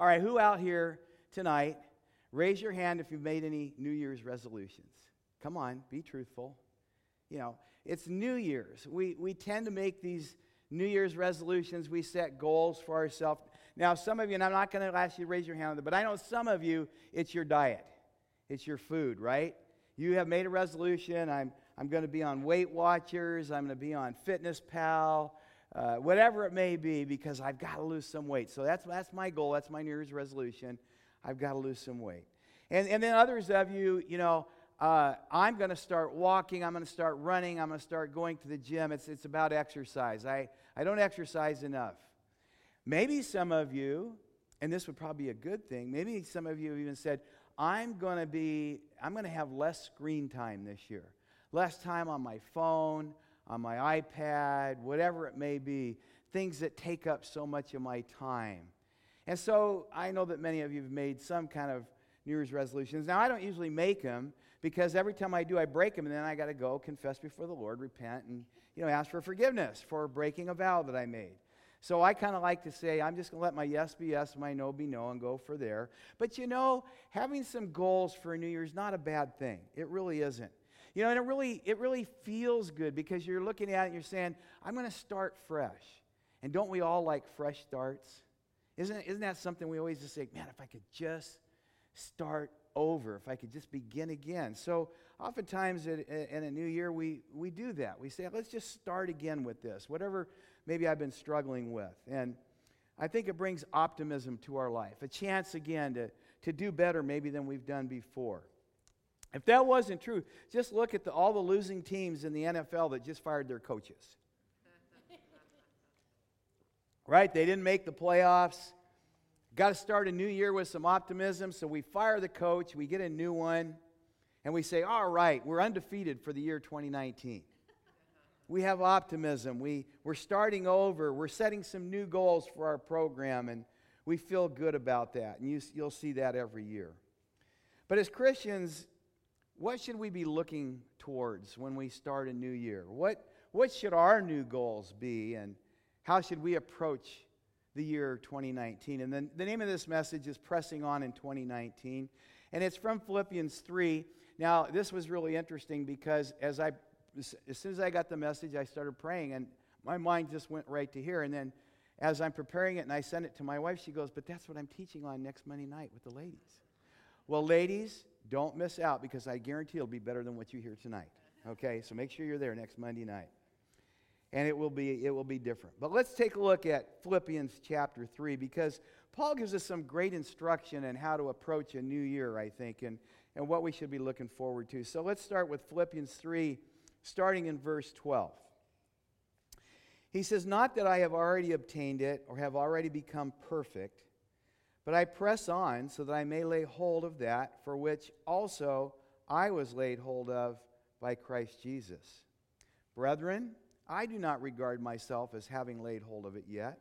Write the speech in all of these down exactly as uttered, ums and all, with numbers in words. All right, who out here tonight, raise your hand if you've made any New Year's resolutions. Come on, be truthful. You know, it's New Year's. We we tend to make these New Year's resolutions. We set goals for ourselves. Now, some of you, and I'm not going to ask you to raise your hand, but I know some of you, it's your diet. It's your food, right? You have made a resolution. I'm I'm going to be on Weight Watchers. I'm going to be on Fitness Pal. Uh, whatever it may be, because I've got to lose some weight. So that's that's my goal. That's my New Year's resolution. I've got to lose some weight. And and then others of you, you know, uh, I'm going to start walking. I'm going to start running. I'm going to start going to the gym. It's it's about exercise. I, I don't exercise enough. Maybe some of you, and this would probably be a good thing, maybe some of you have even said, I'm going to be, I'm going to have less screen time this year. Less time on my phone, on my iPad, whatever it may be, things that take up so much of my time. And so I know that many of you have made some kind of New Year's resolutions. Now, I don't usually make them because every time I do, I break them, and then I got to go confess before the Lord, repent, and you know, ask for forgiveness for breaking a vow that I made. So I kind of like to say, I'm just going to let my yes be yes, my no be no, and go for there. But you know, having some goals for New Year's is not a bad thing. It really isn't. You know, and it really it really feels good because you're looking at it and you're saying, I'm going to start fresh. And don't we all like fresh starts? Isn't, isn't that something we always just say, man, if I could just start over, if I could just begin again. So oftentimes in, in a new year, we, we do that. We say, let's just start again with this, whatever maybe I've been struggling with. And I think it brings optimism to our life, a chance again to, to do better maybe than we've done before. If that wasn't true, just look at the, all the losing teams in the N F L that just fired their coaches. Right? They didn't make the playoffs. Got to start a new year with some optimism, so we fire the coach, we get a new one, and we say, all right, we're undefeated for the year twenty nineteen. We have optimism. We, we're starting over. We're setting some new goals for our program, and we feel good about that. And you, you'll see that every year. But as Christians, what should we be looking towards when we start a new year? What what should our new goals be, and how should we approach the year twenty nineteen? And then the name of this message is Pressing On in twenty nineteen, and it's from Philippians three. Now, this was really interesting because as I as soon as I got the message, I started praying, and my mind just went right to here. And then as I'm preparing it and I send it to my wife, she goes, but that's what I'm teaching on next Monday night with the ladies. Well, ladies, don't miss out because I guarantee it'll be better than what you hear tonight. Okay, so make sure you're there next Monday night. And it will be it will be different. But let's take a look at Philippians chapter three because Paul gives us some great instruction on how to approach a new year, I think, and, and what we should be looking forward to. So let's start with Philippians three, starting in verse twelve. He says, not that I have already obtained it or have already become perfect, but I press on so that I may lay hold of that for which also I was laid hold of by Christ Jesus. Brethren, I do not regard myself as having laid hold of it yet,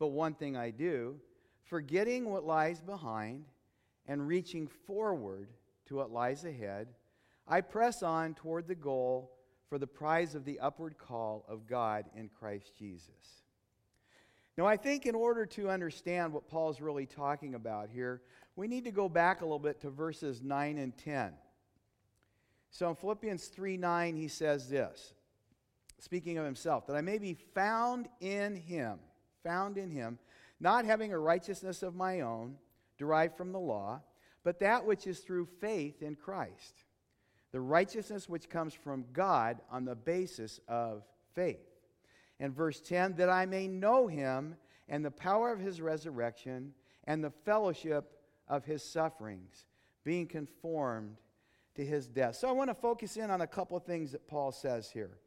but one thing I do, forgetting what lies behind and reaching forward to what lies ahead, I press on toward the goal for the prize of the upward call of God in Christ Jesus. Now, I think in order to understand what Paul's really talking about here, we need to go back a little bit to verses nine and ten. So in Philippians three nine, he says this, speaking of himself, that I may be found in him, found in him, not having a righteousness of my own, derived from the law, but that which is through faith in Christ, the righteousness which comes from God on the basis of faith. And verse ten, that I may know him and the power of his resurrection and the fellowship of his sufferings, being conformed to his death. So I want to focus in on a couple of things that Paul says here.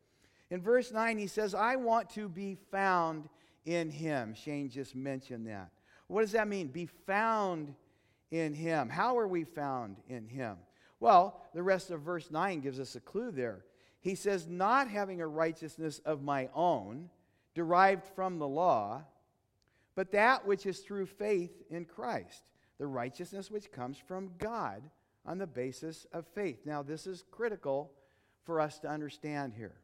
In verse nine, he says, I want to be found in him. Shane just mentioned that. What does that mean? Be found in him. How are we found in him? Well, the rest of verse nine gives us a clue there. He says, not having a righteousness of my own, derived from the law, but that which is through faith in Christ, the righteousness which comes from God on the basis of faith. Now, this is critical for us to understand here.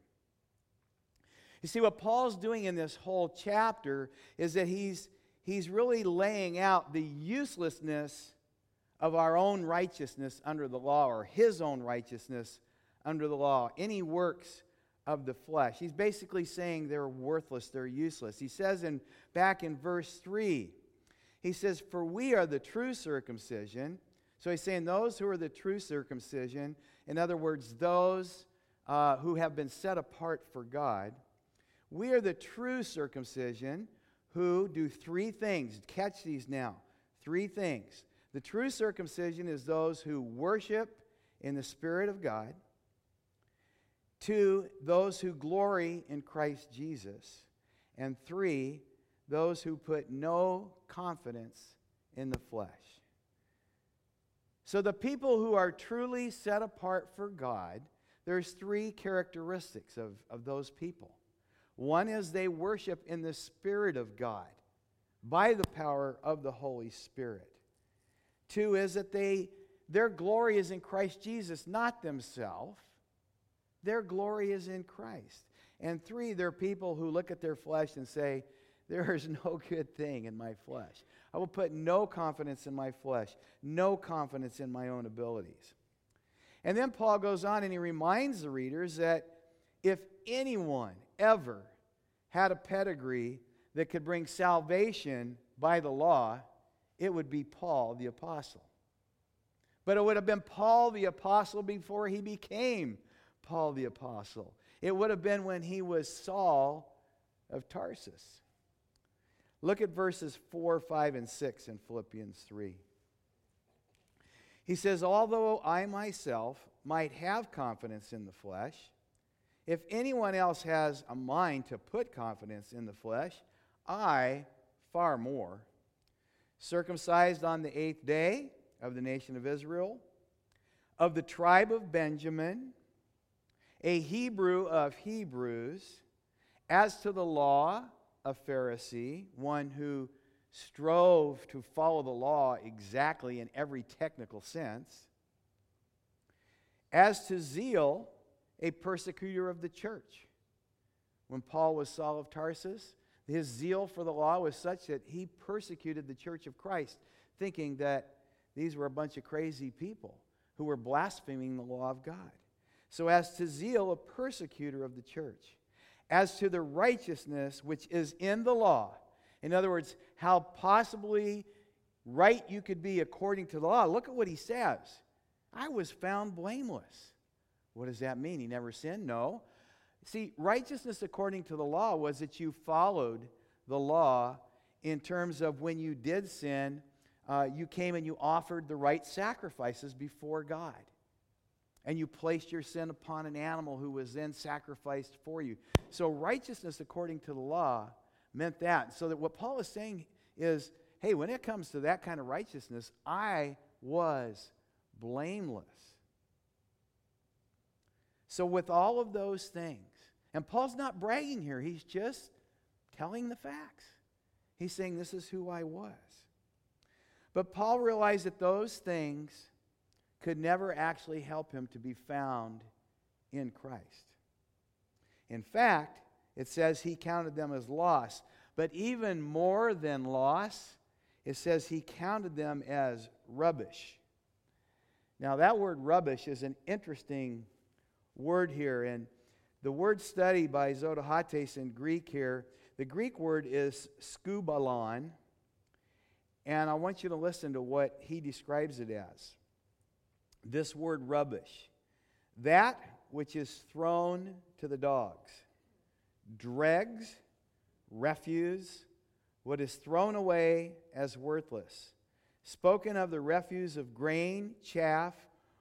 You see, what Paul's doing in this whole chapter is that he's he's really laying out the uselessness of our own righteousness under the law, or his own righteousness under the law, any works of the flesh. He's basically saying they're worthless, they're useless. He says in back in verse three, he says, "For we are the true circumcision." So he's saying those who are the true circumcision, in other words, those uh, who have been set apart for God, we are the true circumcision who do three things. Catch these now. Three things. The true circumcision is those who worship in the Spirit of God. Two, those who glory in Christ Jesus. And three, those who put no confidence in the flesh. So the people who are truly set apart for God, there's three characteristics of, of those people. One is they worship in the Spirit of God by the power of the Holy Spirit. Two is that they their glory is in Christ Jesus, not themselves. Their glory is in Christ. And three, they're people who look at their flesh and say, there is no good thing in my flesh. I will put no confidence in my flesh, no confidence in my own abilities. And then Paul goes on and he reminds the readers that if anyone ever had a pedigree that could bring salvation by the law, it would be Paul the Apostle. But it would have been Paul the Apostle before he became Paul the Apostle. It would have been when he was Saul of Tarsus. Look at verses four, five, and six in Philippians three. He says, "Although I myself might have confidence in the flesh, if anyone else has a mind to put confidence in the flesh, I far more. Circumcised on the eighth day of the nation of Israel, of the tribe of Benjamin, a Hebrew of Hebrews, as to the law, a Pharisee, one who strove to follow the law exactly in every technical sense, as to zeal, a persecutor of the church." When Paul was Saul of Tarsus, his zeal for the law was such that he persecuted the church of Christ, thinking that these were a bunch of crazy people who were blaspheming the law of God. So as to zeal, a persecutor of the church. As to the righteousness which is in the law. In other words, how possibly right you could be according to the law. Look at what he says. I was found blameless. What does that mean? He never sinned? No. See, righteousness according to the law was that you followed the law in terms of when you did sin, uh, you came and you offered the right sacrifices before God. And you placed your sin upon an animal who was then sacrificed for you. So righteousness according to the law meant that. So that what Paul is saying is, hey, when it comes to that kind of righteousness, I was blameless. So with all of those things, and Paul's not bragging here, he's just telling the facts. He's saying this is who I was. But Paul realized that those things could never actually help him to be found in Christ. In fact, it says he counted them as loss. But even more than loss, it says he counted them as rubbish. Now that word rubbish is an interesting word here, and the word study by Zodohates in Greek here, the Greek word is skubalon, and I want you to listen to what he describes it as. This word rubbish, that which is thrown to the dogs, dregs, refuse, what is thrown away as worthless, spoken of the refuse of grain, chaff,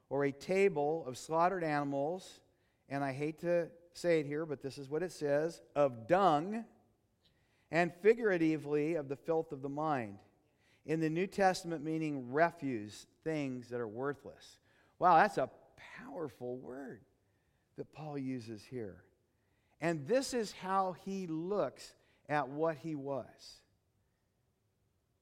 or a table of slaughtered animals, and I hate to say it here, but this is what it says, of dung, and figuratively of the filth of the mind. In the New Testament, meaning refuse, things that are worthless. Wow, that's a powerful word that Paul uses here. And this is how he looks at what he was.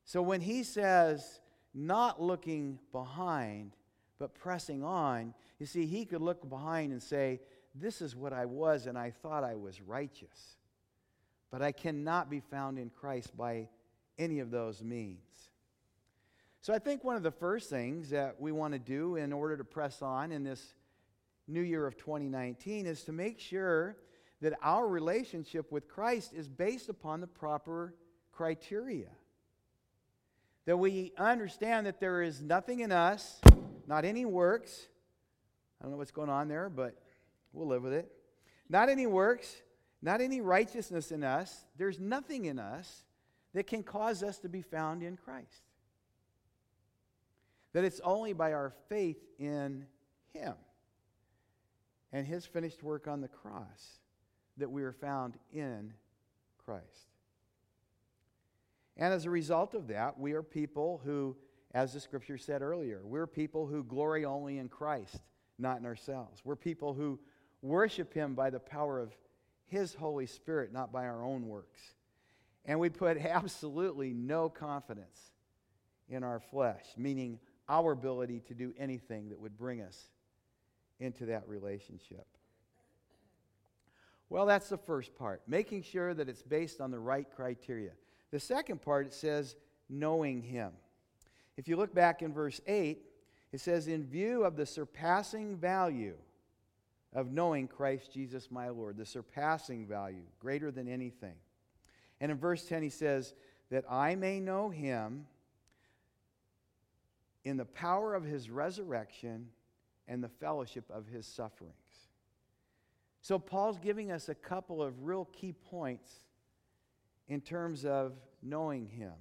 So when he says, not looking behind, but pressing on, you see, he could look behind and say, this is what I was, and I thought I was righteous. But I cannot be found in Christ by any of those means. So I think one of the first things that we want to do in order to press on in this new year of twenty nineteen is to make sure that our relationship with Christ is based upon the proper criteria. That we understand that there is nothing in us, not any works. I don't know what's going on there, but we'll live with it. Not any works, not any righteousness in us. There's nothing in us that can cause us to be found in Christ. That it's only by our faith in Him and His finished work on the cross that we are found in Christ. And as a result of that, we are people who, as the Scripture said earlier, we're people who glory only in Christ, not in ourselves. We're people who worship Him by the power of His Holy Spirit, not by our own works. And we put absolutely no confidence in our flesh, meaning our ability to do anything that would bring us into that relationship. Well, that's the first part, making sure that it's based on the right criteria. The second part, it says, knowing Him. If you look back in verse eight, it says, in view of the surpassing value of knowing Christ Jesus my Lord, the surpassing value, greater than anything. And in verse ten, he says, that I may know Him in the power of His resurrection and the fellowship of His sufferings. So Paul's giving us a couple of real key points in terms of knowing Him.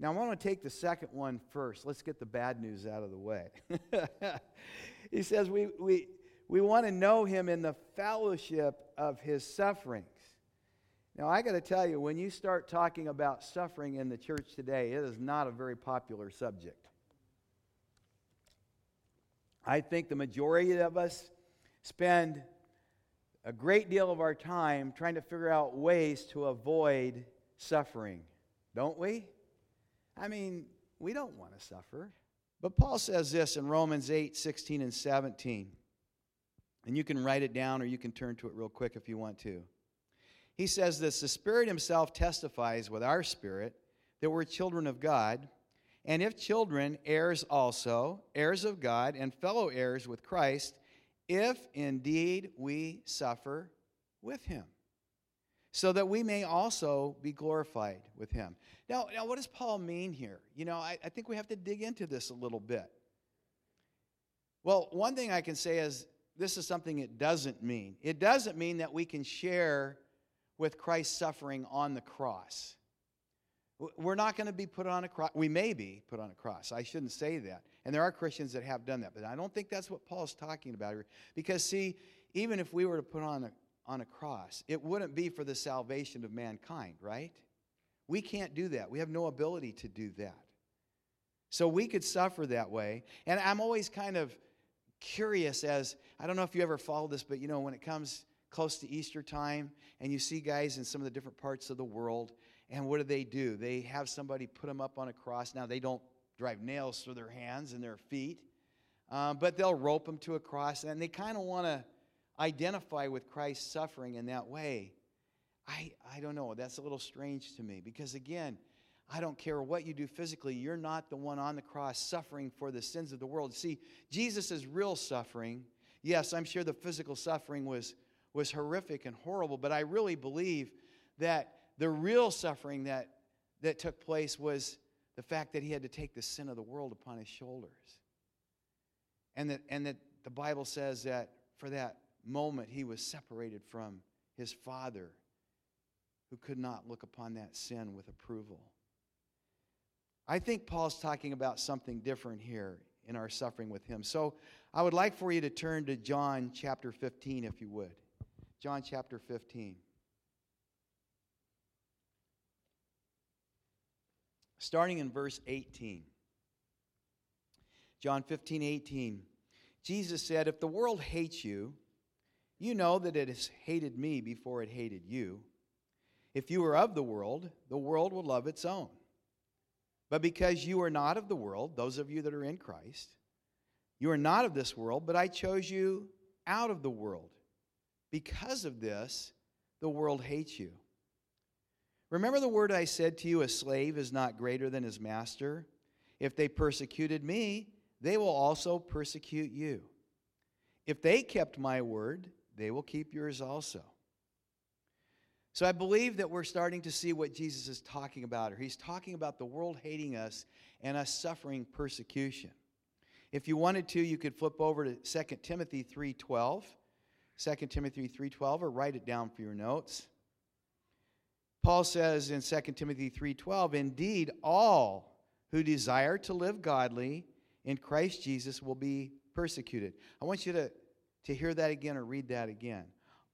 Now, I want to take the second one first. Let's get the bad news out of the way. He says we, we, we want to know Him in the fellowship of His sufferings. Now, I got to tell you, when you start talking about suffering in the church today, it is not a very popular subject. I think the majority of us spend a great deal of our time trying to figure out ways to avoid suffering, don't we? I mean, we don't want to suffer. But Paul says this in Romans eight, sixteen, and seventeen. And you can write it down or you can turn to it real quick if you want to. He says this, the Spirit Himself testifies with our spirit that we're children of God, and if children, heirs also, heirs of God, and fellow heirs with Christ, if indeed we suffer with Him, so that we may also be glorified with Him. Now, now what does Paul mean here? You know, I, I think we have to dig into this a little bit. Well, one thing I can say is this is something it doesn't mean. It doesn't mean that we can share with Christ's suffering on the cross. We're not going to be put on a cross. We may be put on a cross. I shouldn't say that. And there are Christians that have done that. But I don't think that's what Paul's talking about here. Because, see, even if we were to put on a, on a cross, it wouldn't be for the salvation of mankind, right? We can't do that. We have no ability to do that. So we could suffer that way. And I'm always kind of curious as, I don't know if you ever followed this, but, you know, when it comes close to Easter time, and you see guys in some of the different parts of the world, and what do they do? They have somebody put them up on a cross. Now, they don't drive nails through their hands and their feet, um, but they'll rope them to a cross, and they kind of want to identify with Christ's suffering in that way. I, I don't know. That's a little strange to me because, again, I don't care what you do physically. You're not the one on the cross suffering for the sins of the world. See, Jesus' real suffering, yes, I'm sure the physical suffering was, was horrific and horrible, but I really believe that the real suffering that, that took place was the fact that He had to take the sin of the world upon His shoulders. And that, and that the Bible says that for that moment He was separated from His Father who could not look upon that sin with approval. I think Paul's talking about something different here in our suffering with Him. So I would like for you to turn to John chapter fifteen if you would. John chapter fifteen. Starting in verse eighteen. John fifteen, eighteen. Jesus said, if the world hates you, you know that it has hated me before it hated you. If you were of the world, the world would love its own. But because you are not of the world, those of you that are in Christ, you are not of this world, but I chose you out of the world. Because of this, the world hates you. Remember the word I said to you, a slave is not greater than his master. If they persecuted me, they will also persecute you. If they kept my word, they will keep yours also. So I believe that we're starting to see what Jesus is talking about. Or he's talking about the world hating us and us suffering persecution. If you wanted to, you could flip over to Second Timothy three twelve. Second Timothy three twelve, or write it down for your notes. Paul says in Second Timothy three twelve, indeed, all who desire to live godly in Christ Jesus will be persecuted. I want you to, to hear that again or read that again.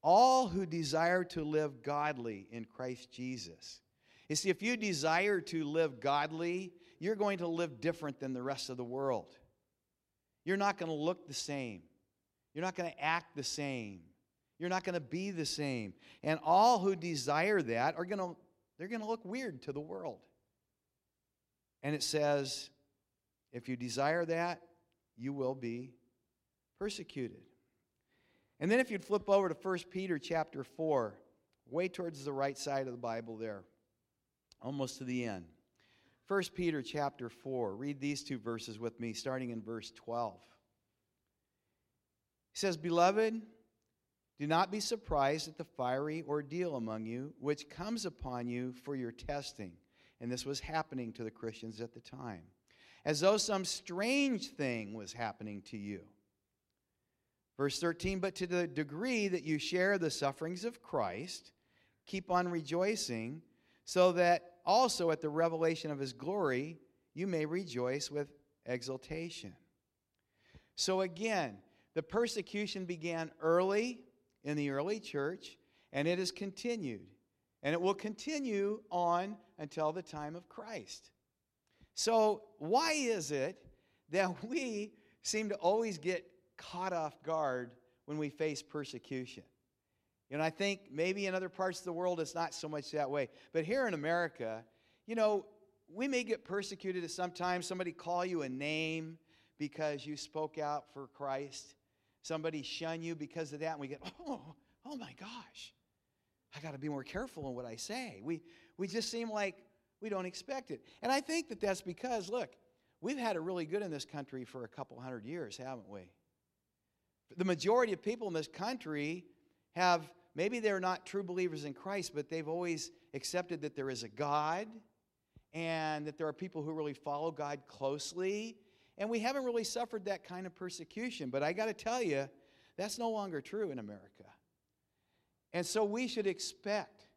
All who desire to live godly in Christ Jesus. You see, if you desire to live godly, you're going to live different than the rest of the world. You're not going to look the same. You're not going to act the same. You're not going to be the same. And all who desire that are going to, they're going to look weird to the world. And it says, if you desire that, you will be persecuted. And then if you'd flip over to First Peter chapter four, way towards the right side of the Bible there, almost to the end. First Peter chapter four, read these two verses with me, starting in verse twelve. He says, beloved, do not be surprised at the fiery ordeal among you, which comes upon you for your testing. And this was happening to the Christians at the time, as though some strange thing was happening to you. Verse thirteen, but to the degree that you share the sufferings of Christ, keep on rejoicing, so that also at the revelation of his glory, you may rejoice with exultation. So again, the persecution began early in the early church, and it has continued. And it will continue on until the time of Christ. So why is it that we seem to always get caught off guard when we face persecution? You know, I think maybe in other parts of the world it's not so much that way. But here in America, you know, we may get persecuted at some time. Somebody call you a name because you spoke out for Christ. Somebody shun you because of that, and we get, oh, oh my gosh, I got to be more careful in what I say. We we just seem like we don't expect it. And I think that that's because, look, we've had it really good in this country for a couple hundred years, haven't we? The majority of people in this country have, maybe they're not true believers in Christ, but they've always accepted that there is a God and that there are people who really follow God closely. And we haven't really suffered that kind of persecution. But I got to tell you, that's no longer true in America. And so we should expect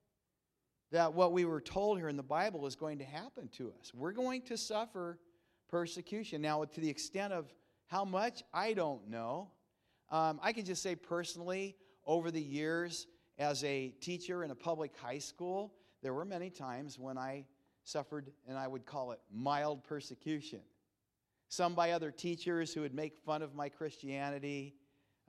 that what we were told here in the Bible is going to happen to us. We're going to suffer persecution. Now, to the extent of how much, I don't know. Um, I can just say personally, over the years, as a teacher in a public high school, there were many times when I suffered, and I would call it mild persecution. Some by other teachers who would make fun of my Christianity,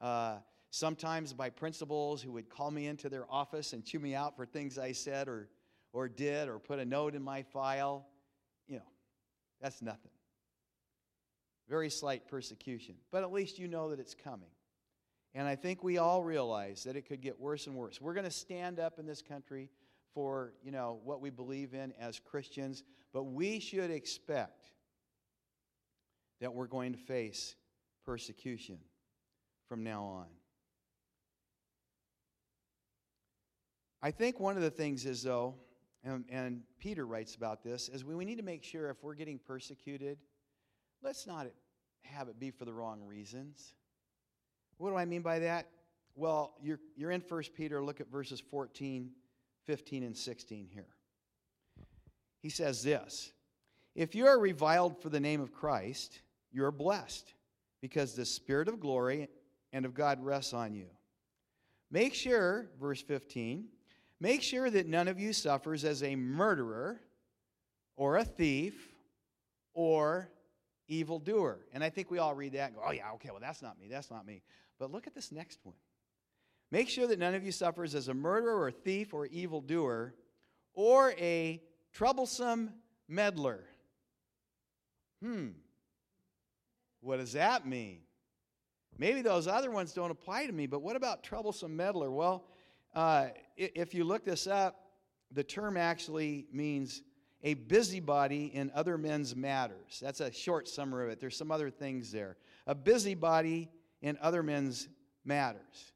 uh, sometimes by principals who would call me into their office and chew me out for things I said or, or did, or put a note in my file. You know, that's nothing. Very slight persecution. But at least you know that it's coming. And I think we all realize that it could get worse and worse. We're going to stand up in this country for, you know, what we believe in as Christians. But we should expect that we're going to face persecution from now on. I think one of the things is, though, and, and Peter writes about this, is we, we need to make sure if we're getting persecuted, let's not have it be for the wrong reasons. What do I mean by that? Well, you're, you're in First Peter. Look at verses fourteen, fifteen, and sixteen here. He says this, if you are reviled for the name of Christ, you are blessed, because the Spirit of glory and of God rests on you. Make sure, verse fifteen, make sure that none of you suffers as a murderer or a thief or evildoer. And I think we all read that and go, oh yeah, okay, well that's not me, that's not me. But look at this next one. Make sure that none of you suffers as a murderer or thief or evildoer or a troublesome meddler. Hmm, what does that mean? Maybe those other ones don't apply to me, but what about troublesome meddler? Well, uh, if you look this up, the term actually means a busybody in other men's matters. That's a short summary of it. There's some other things there. A busybody in other men's matters.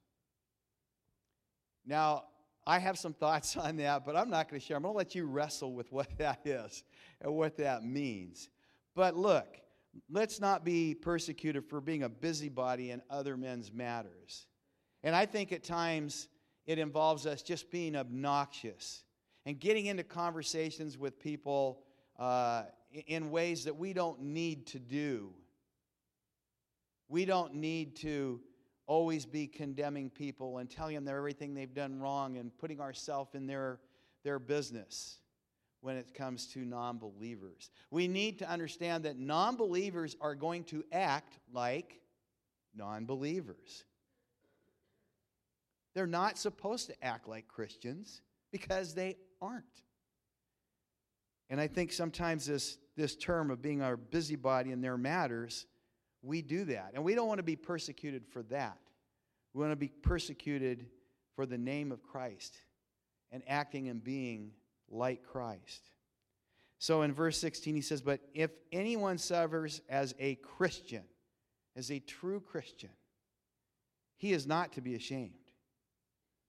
Now, I have some thoughts on that, but I'm not going to share. I'm going to let you wrestle with what that is and what that means. But look, let's not be persecuted for being a busybody in other men's matters. And I think at times it involves us just being obnoxious and getting into conversations with people uh, in ways that we don't need to do. We don't need to always be condemning people and telling them they're everything they've done wrong and putting ourselves in their, their business when it comes to non-believers. We need to understand that non-believers are going to act like non-believers. They're not supposed to act like Christians because they aren't. And I think sometimes this, this term of being our busybody in their matters, we do that. And we don't want to be persecuted for that. We want to be persecuted for the name of Christ and acting and being like Christ. So in verse sixteen he says, "But if anyone suffers as a Christian, as a true Christian, he is not to be ashamed,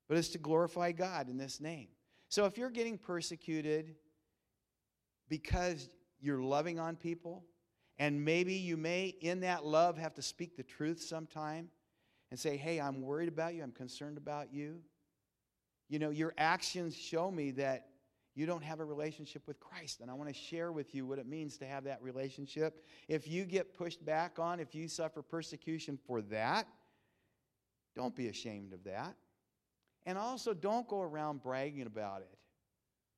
but is to glorify God in this name." So if you're getting persecuted because you're loving on people, and maybe you may, in that love, have to speak the truth sometime and say, "Hey, I'm worried about you. I'm concerned about you. You know, your actions show me that you don't have a relationship with Christ, and I want to share with you what it means to have that relationship." If you get pushed back on, if you suffer persecution for that, don't be ashamed of that. And also, don't go around bragging about it.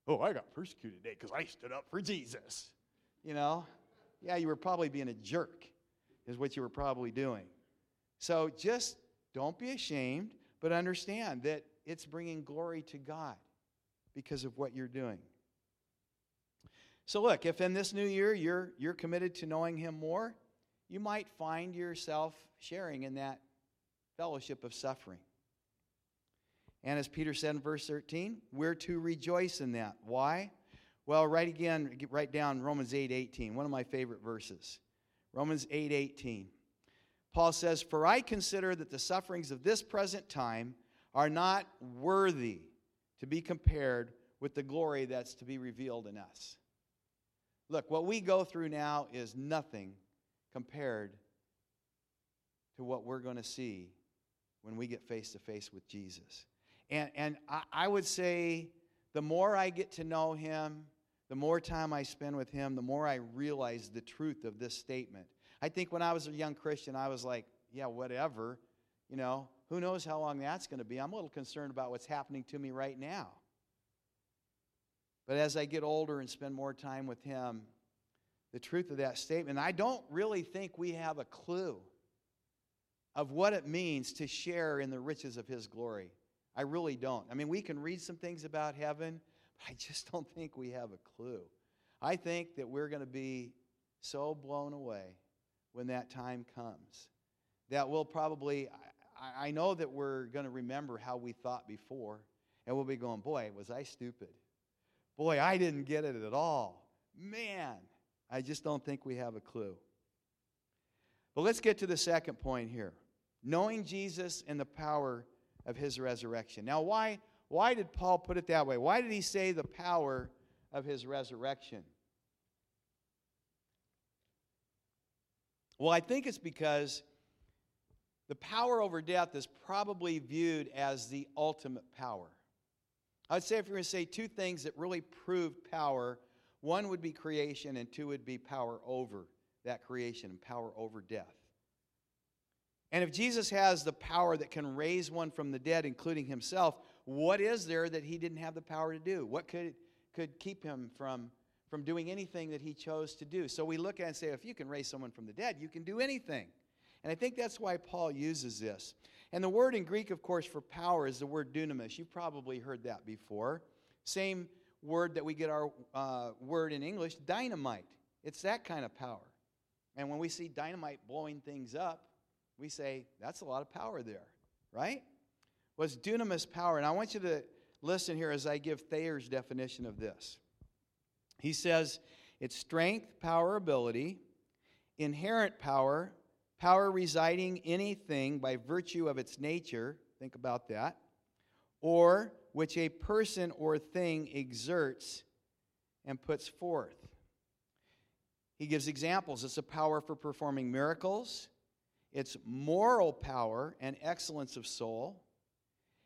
"Oh, I got persecuted today because I stood up for Jesus." You know? Yeah, you were probably being a jerk, is what you were probably doing. So just don't be ashamed, but understand that it's bringing glory to God because of what you're doing. So look, if in this new year you're, you're committed to knowing Him more, you might find yourself sharing in that fellowship of suffering. And as Peter said in verse thirteen, we're to rejoice in that. Why? Well, right again, write down Romans eight eighteen, one of my favorite verses. Romans eight eighteen. Paul says, "For I consider that the sufferings of this present time are not worthy to be compared with the glory that's to be revealed in us." Look, what we go through now is nothing compared to what we're going to see when we get face to face with Jesus. And, and I, I would say the more I get to know Him, the more time I spend with Him, the more I realize the truth of this statement. I think when I was a young Christian, I was like, yeah, whatever. You know, who knows how long that's going to be. I'm a little concerned about what's happening to me right now. But as I get older and spend more time with Him, the truth of that statement, I don't really think we have a clue of what it means to share in the riches of His glory. I really don't. I mean, we can read some things about heaven, but I just don't think we have a clue. I think that we're going to be so blown away when that time comes that we'll probably, I, I know that we're going to remember how we thought before, and we'll be going, "Boy, was I stupid. Boy, I didn't get it at all. Man," I just don't think we have a clue. But let's get to the second point here. Knowing Jesus and the power of His resurrection. Now, why, why did Paul put it that way? Why did he say the power of His resurrection? Well, I think it's because the power over death is probably viewed as the ultimate power. I would say if you were going to say two things that really prove power, one would be creation and two would be power over that creation and power over death. And if Jesus has the power that can raise one from the dead, including Himself, what is there that He didn't have the power to do? What could, could keep Him from, from doing anything that He chose to do? So we look at it and say, if you can raise someone from the dead, you can do anything. And I think that's why Paul uses this. And the word in Greek, of course, for power is the word dunamis. You've probably heard that before. Same word that we get our uh, word in English, dynamite. It's that kind of power. And when we see dynamite blowing things up, we say, that's a lot of power there, right? Well, it's dunamis power. And I want you to listen here as I give Thayer's definition of this. He says, it's strength, power, ability, inherent power, power residing in anything by virtue of its nature, think about that, or which a person or thing exerts and puts forth. He gives examples. It's a power for performing miracles. It's moral power and excellence of soul.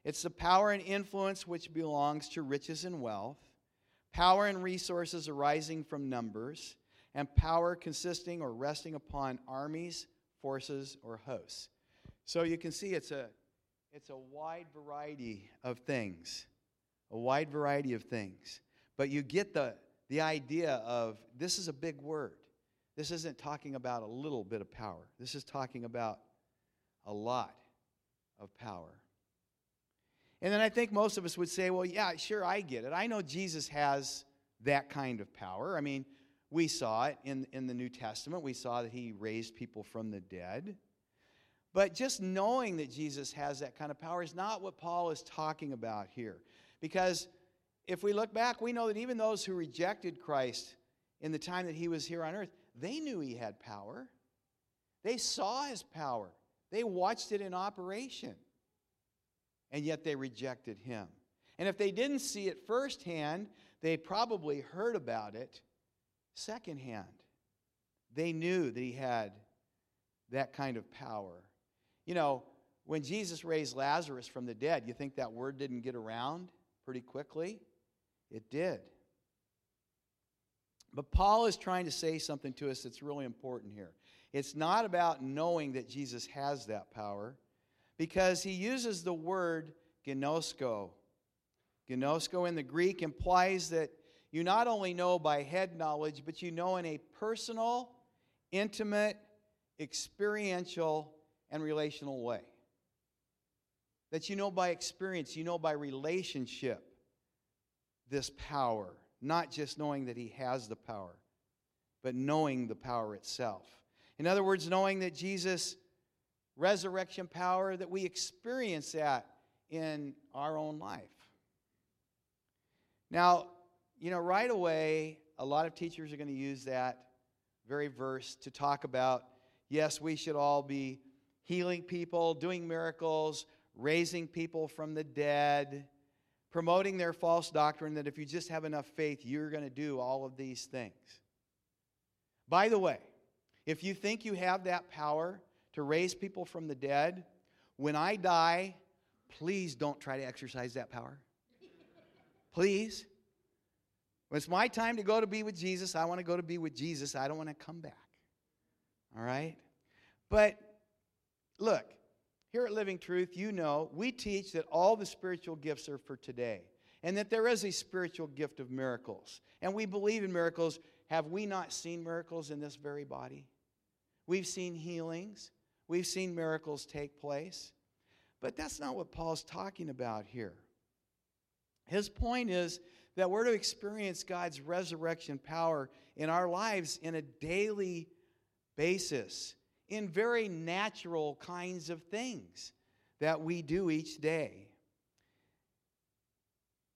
It's the power and influence which belongs to riches and wealth, power and resources arising from numbers, and power consisting or resting upon armies, forces, or hosts. So you can see it's a it's a wide variety of things, a wide variety of things. But you get the, the idea of this is a big word. This isn't talking about a little bit of power. This is talking about a lot of power. And then I think most of us would say, well, yeah, sure, I get it. I know Jesus has that kind of power. I mean, we saw it in, in the New Testament. We saw that he raised people from the dead. But just knowing that Jesus has that kind of power is not what Paul is talking about here. Because if we look back, we know that even those who rejected Christ in the time that he was here on earth, they knew he had power. They saw his power. They watched it in operation. And yet they rejected him. And if they didn't see it firsthand, they probably heard about it secondhand. They knew that he had that kind of power. You know, when Jesus raised Lazarus from the dead, you think that word didn't get around pretty quickly? It did. But Paul is trying to say something to us that's really important here. It's not about knowing that Jesus has that power, because he uses the word gnosko. Gnosko in the Greek implies that you not only know by head knowledge, but you know in a personal, intimate, experiential, and relational way. That you know by experience, you know by relationship this power. Not just knowing that he has the power, but knowing the power itself. In other words, knowing that Jesus' resurrection power, that we experience that in our own life. Now, you know, right away, a lot of teachers are going to use that very verse to talk about, yes, we should all be healing people, doing miracles, raising people from the dead, promoting their false doctrine that if you just have enough faith, you're going to do all of these things. By the way, if you think you have that power to raise people from the dead, when I die, please don't try to exercise that power. Please. When it's my time to go to be with Jesus, I want to go to be with Jesus. I don't want to come back. All right? But look, here at Living Truth, you know, we teach that all the spiritual gifts are for today and that there is a spiritual gift of miracles. And we believe in miracles. Have we not seen miracles in this very body? We've seen healings. We've seen miracles take place. But that's not what Paul's talking about here. His point is that we're to experience God's resurrection power in our lives in a daily basis, in very natural kinds of things that we do each day.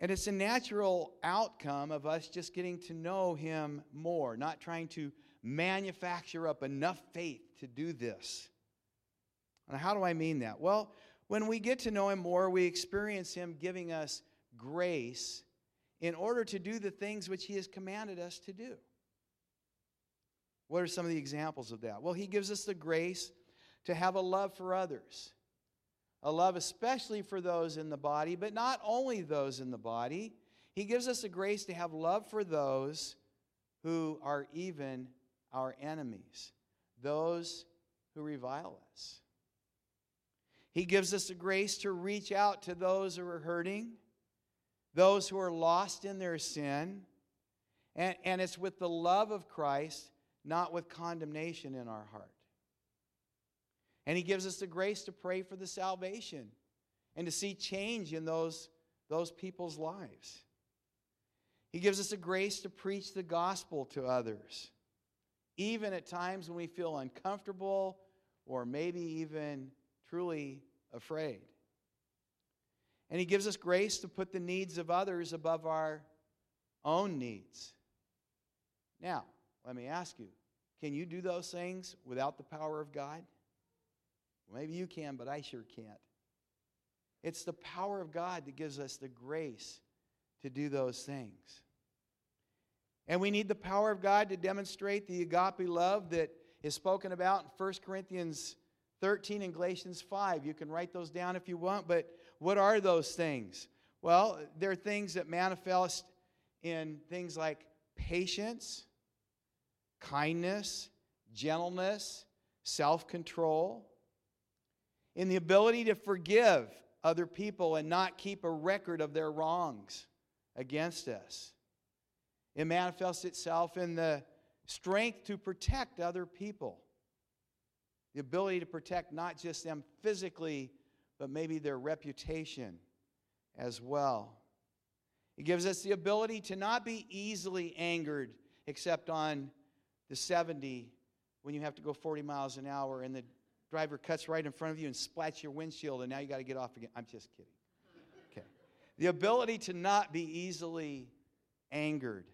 And it's a natural outcome of us just getting to know him more, not trying to manufacture up enough faith to do this. And how do I mean that? Well, when we get to know him more, we experience him giving us grace in order to do the things which he has commanded us to do. What are some of the examples of that? Well, he gives us the grace to have a love for others. A love especially for those in the body, but not only those in the body. He gives us the grace to have love for those who are even our enemies, those who revile us. He gives us the grace to reach out to those who are hurting, those who are lost in their sin. And, and it's with the love of Christ, not with condemnation in our heart. And he gives us the grace to pray for the salvation and to see change in those, those people's lives. He gives us the grace to preach the gospel to others, even at times when we feel uncomfortable or maybe even truly afraid. And He gives us grace to put the needs of others above our own needs. Now, let me ask you, can you do those things without the power of God? Well, maybe you can, but I sure can't. It's the power of God that gives us the grace to do those things. And we need the power of God to demonstrate the agape love that is spoken about in First Corinthians thirteen and Galatians five. You can write those down if you want, but what are those things? Well, they're things that manifest in things like patience, kindness, gentleness, self-control, in the ability to forgive other people and not keep a record of their wrongs against us. It manifests itself in the strength to protect other people, the ability to protect not just them physically, but maybe their reputation as well. It gives us the ability to not be easily angered, except on the seventy when you have to go forty miles an hour and the driver cuts right in front of you and splats your windshield and now you got to get off again. I'm just kidding. Okay. The ability to not be easily angered.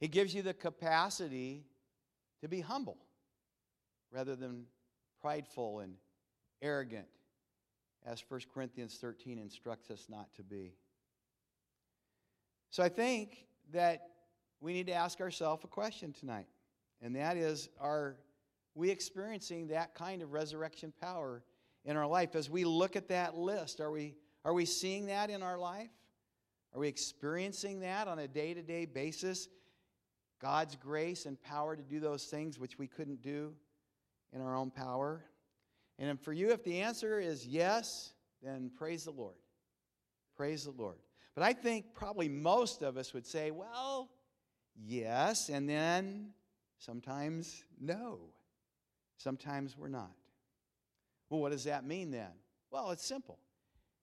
It gives you the capacity to be humble rather than prideful and arrogant, as First Corinthians thirteen instructs us not to be. So I think that we need to ask ourselves a question tonight, and that is, are we experiencing that kind of resurrection power in our life? As we look at that list, are we, are we seeing that in our life? Are we experiencing that on a day-to-day basis? God's grace and power to do those things which we couldn't do in our own power. And for you, if the answer is yes, then praise the Lord. Praise the Lord. But I think probably most of us would say, well, yes, and then sometimes no. Sometimes we're not. Well, what does that mean then? Well, it's simple.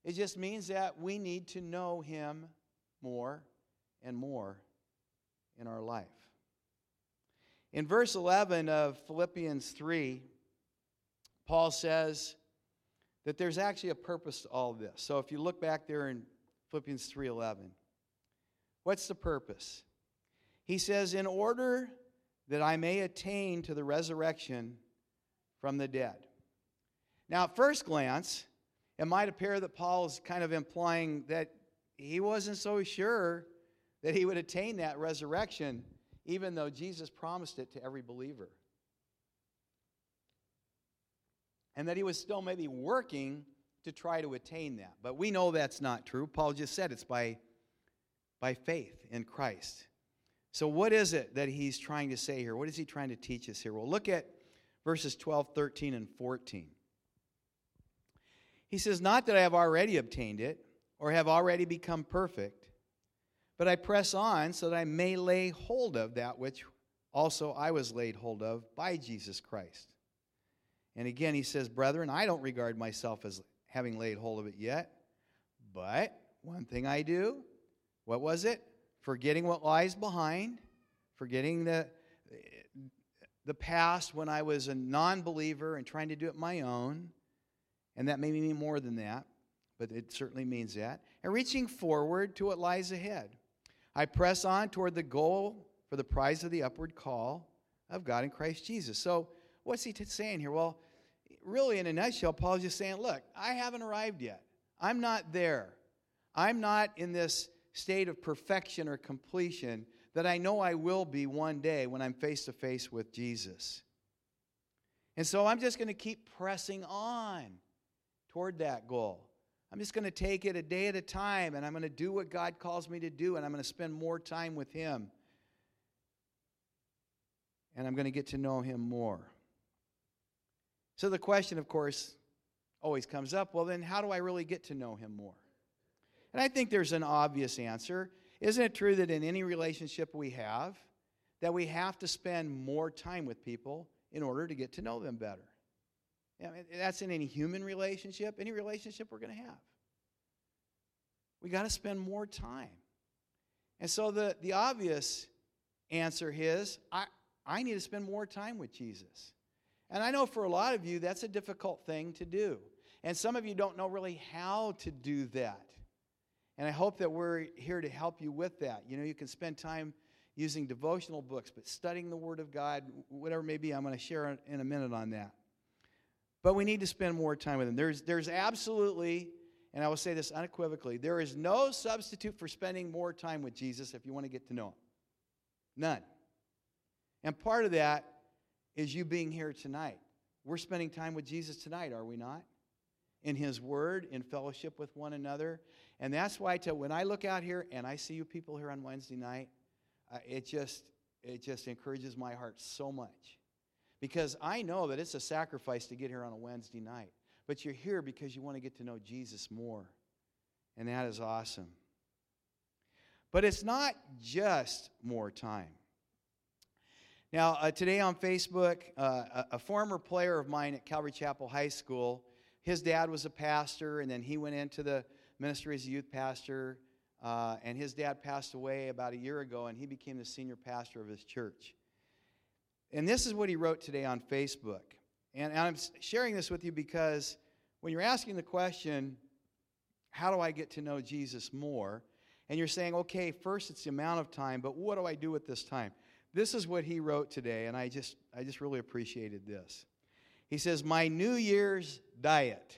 It just means that we need to know Him more and more in our life. In verse eleven of Philippians three, Paul says that there's actually a purpose to all this. So if you look back there in Philippians three eleven, what's the purpose? He says, in order that I may attain to the resurrection from the dead. Now, at first glance, it might appear that Paul's kind of implying that he wasn't so sure that he would attain that resurrection, even though Jesus promised it to every believer. And that he was still maybe working to try to attain that. But we know that's not true. Paul just said it's by, by faith in Christ. So what is it that he's trying to say here? What is he trying to teach us here? Well, look at verses twelve, thirteen, and fourteen. He says, not that I have already obtained it or have already become perfect, but I press on so that I may lay hold of that which also I was laid hold of by Jesus Christ. And again, he says, brethren, I don't regard myself as having laid hold of it yet, but one thing I do, what was it? Forgetting what lies behind, forgetting the, the past when I was a non-believer and trying to do it my own. And that may mean more than that, but it certainly means that. And reaching forward to what lies ahead. I press on toward the goal for the prize of the upward call of God in Christ Jesus. So what's he t- saying here? Well, really in a nutshell, Paul's just saying, look, I haven't arrived yet. I'm not there. I'm not in this state of perfection or completion that I know I will be one day when I'm face to face with Jesus. And so I'm just going to keep pressing on toward that goal. I'm just going to take it a day at a time, and I'm going to do what God calls me to do, and I'm going to spend more time with Him. And I'm going to get to know Him more. So the question, of course, always comes up, well, then how do I really get to know Him more? And I think there's an obvious answer. Isn't it true that in any relationship we have, that we have to spend more time with people in order to get to know them better? I mean, that's in any human relationship, any relationship we're going to have. We got to spend more time. And so the, the obvious answer is, I, I need to spend more time with Jesus. And I know for a lot of you, that's a difficult thing to do. And some of you don't know really how to do that. And I hope that we're here to help you with that. You know, you can spend time using devotional books, but studying the Word of God, whatever it may be, I'm going to share in a minute on that. But we need to spend more time with Him. There's, there's absolutely, and I will say this unequivocally, there is no substitute for spending more time with Jesus if you want to get to know Him. None. And part of that is you being here tonight. We're spending time with Jesus tonight, are we not? In His Word, in fellowship with one another. And that's why I tell, when I look out here and I see you people here on Wednesday night, uh, it just it just encourages my heart so much. Because I know that it's a sacrifice to get here on a Wednesday night. But you're here because you want to get to know Jesus more. And that is awesome. But it's not just more time. Now, uh, today on Facebook, uh, a, a former player of mine at Calvary Chapel High School, his dad was a pastor, and then he went into the ministry as a youth pastor, uh, and his dad passed away about a year ago, and he became the senior pastor of his church. And this is what he wrote today on Facebook. And, and I'm sharing this with you because when you're asking the question, how do I get to know Jesus more? And you're saying, okay, first it's the amount of time, but what do I do with this time? This is what he wrote today, and I just I just really appreciated this. He says, my New Year's diet,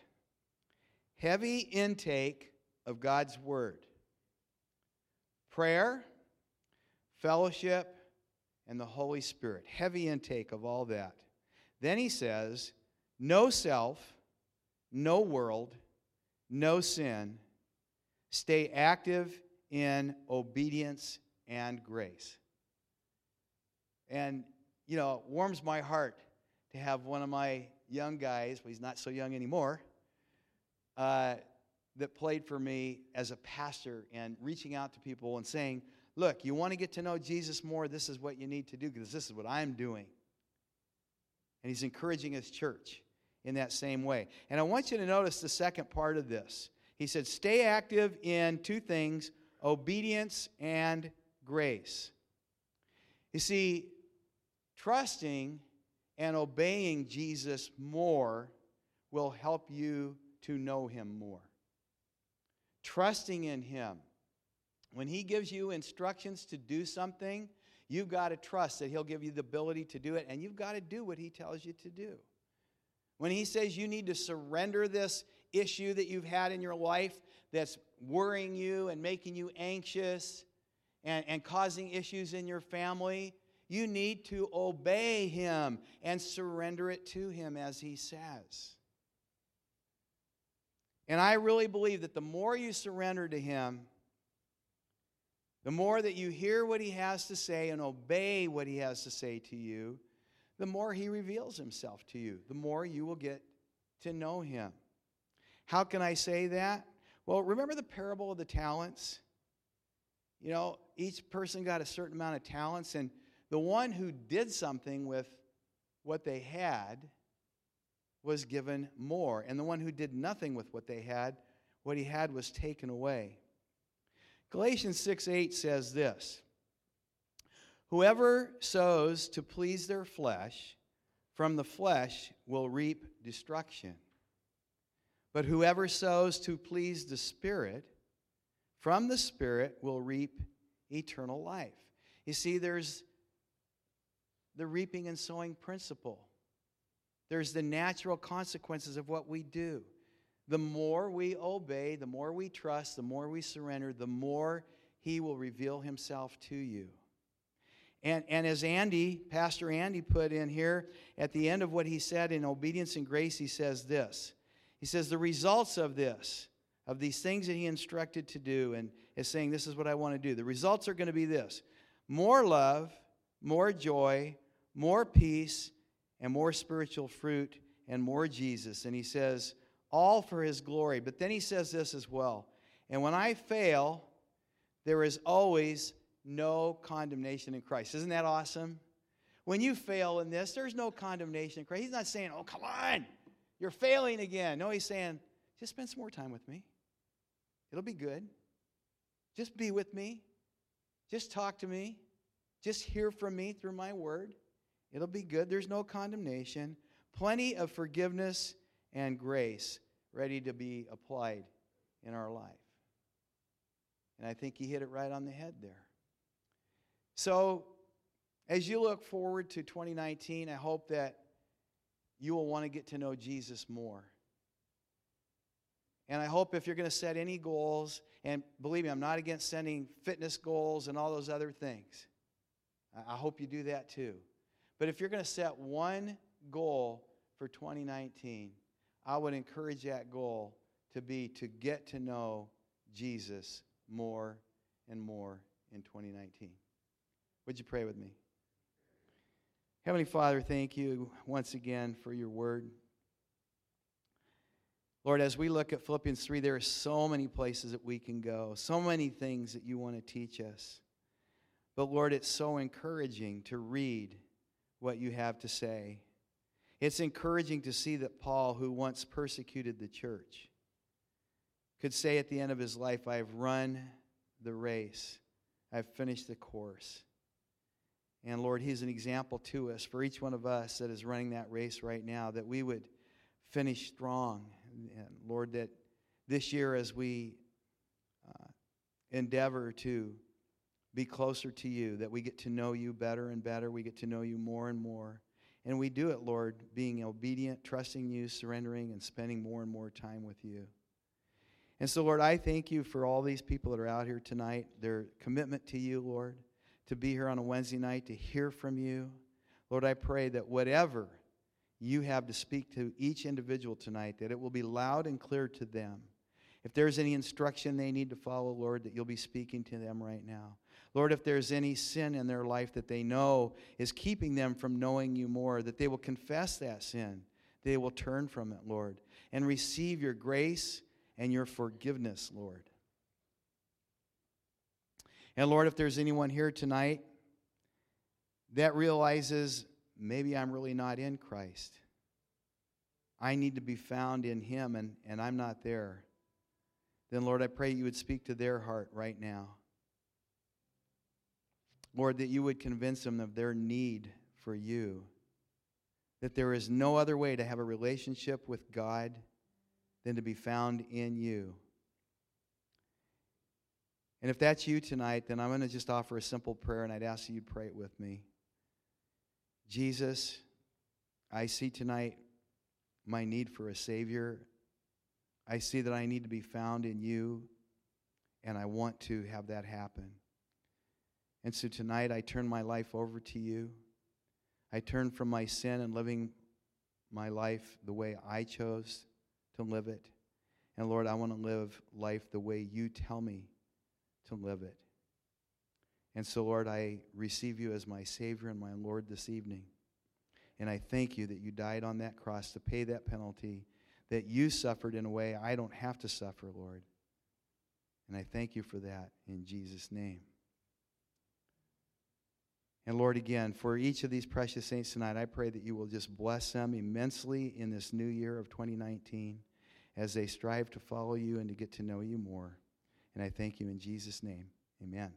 heavy intake of God's Word, prayer, fellowship, and the Holy Spirit. Heavy intake of all that. Then he says, no self, no world, no sin. Stay active in obedience and grace. And, you know, it warms my heart to have one of my young guys, well, he's not so young anymore, uh, that played for me as a pastor and reaching out to people and saying, look, you want to get to know Jesus more, this is what you need to do because this is what I'm doing. And he's encouraging his church in that same way. And I want you to notice the second part of this. He said, stay active in two things, obedience and grace. You see, trusting and obeying Jesus more will help you to know Him more. Trusting in Him. When He gives you instructions to do something, you've got to trust that He'll give you the ability to do it, and you've got to do what He tells you to do. When He says you need to surrender this issue that you've had in your life that's worrying you and making you anxious and, and causing issues in your family, you need to obey Him and surrender it to Him as He says. And I really believe that the more you surrender to Him, the more that you hear what He has to say and obey what He has to say to you, the more He reveals Himself to you, the more you will get to know Him. How can I say that? Well, remember the parable of the talents? You know, each person got a certain amount of talents, and the one who did something with what they had was given more, and the one who did nothing with what they had, what he had was taken away. Galatians six eight says this, whoever sows to please their flesh, from the flesh will reap destruction. But whoever sows to please the Spirit, from the Spirit will reap eternal life. You see, there's the reaping and sowing principle. There's the natural consequences of what we do. The more we obey, the more we trust, the more we surrender, the more He will reveal Himself to you. And, and as Andy, Pastor Andy put in here, at the end of what he said in obedience and grace, he says this. He says, the results of this, of these things that He instructed to do, and is saying, this is what I want to do. The results are going to be this. More love, more joy, more peace, and more spiritual fruit, and more Jesus. And he says, all for His glory. But then he says this as well. And when I fail, there is always no condemnation in Christ. Isn't that awesome? When you fail in this, there's no condemnation in Christ. He's not saying, oh, come on, you're failing again. No, He's saying, just spend some more time with me. It'll be good. Just be with me. Just talk to me. Just hear from me through my word. It'll be good. There's no condemnation. Plenty of forgiveness and grace ready to be applied in our life. And I think he hit it right on the head there. So, as you look forward to twenty nineteen, I hope that you will want to get to know Jesus more. And I hope if you're going to set any goals, and believe me, I'm not against setting fitness goals and all those other things. I hope you do that too. But if you're going to set one goal for twenty nineteen, I would encourage that goal to be to get to know Jesus more and more in twenty nineteen. Would you pray with me? Heavenly Father, thank you once again for your word. Lord, as we look at Philippians three, there are so many places that we can go, so many things that you want to teach us. But Lord, it's so encouraging to read what you have to say. It's encouraging to see that Paul, who once persecuted the church, could say at the end of his life, I have run the race. I've finished the course. And Lord, he's an example to us, for each one of us that is running that race right now, that we would finish strong. And Lord, that this year as we uh, endeavor to be closer to you, that we get to know you better and better, we get to know you more and more. And we do it, Lord, being obedient, trusting you, surrendering, and spending more and more time with you. And so, Lord, I thank you for all these people that are out here tonight, their commitment to you, Lord, to be here on a Wednesday night, to hear from you. Lord, I pray that whatever you have to speak to each individual tonight, that it will be loud and clear to them. If there's any instruction they need to follow, Lord, that you'll be speaking to them right now. Lord, if there's any sin in their life that they know is keeping them from knowing you more, that they will confess that sin. They will turn from it, Lord, and receive your grace and your forgiveness, Lord. And Lord, if there's anyone here tonight that realizes, maybe I'm really not in Christ. I need to be found in him, and, and I'm not there. Then, Lord, I pray you would speak to their heart right now. Lord, that you would convince them of their need for you, that there is no other way to have a relationship with God than to be found in you. And if that's you tonight, then I'm going to just offer a simple prayer, and I'd ask that you pray it with me. Jesus, I see tonight my need for a Savior. I see that I need to be found in you, and I want to have that happen. And so tonight I turn my life over to you. I turn from my sin and living my life the way I chose to live it. And Lord, I want to live life the way you tell me to live it. And so Lord, I receive you as my Savior and my Lord this evening. And I thank you that you died on that cross to pay that penalty, that you suffered in a way I don't have to suffer, Lord. And I thank you for that in Jesus' name. And Lord, again, for each of these precious saints tonight, I pray that you will just bless them immensely in this new year of twenty nineteen as they strive to follow you and to get to know you more. And I thank you in Jesus' name. Amen.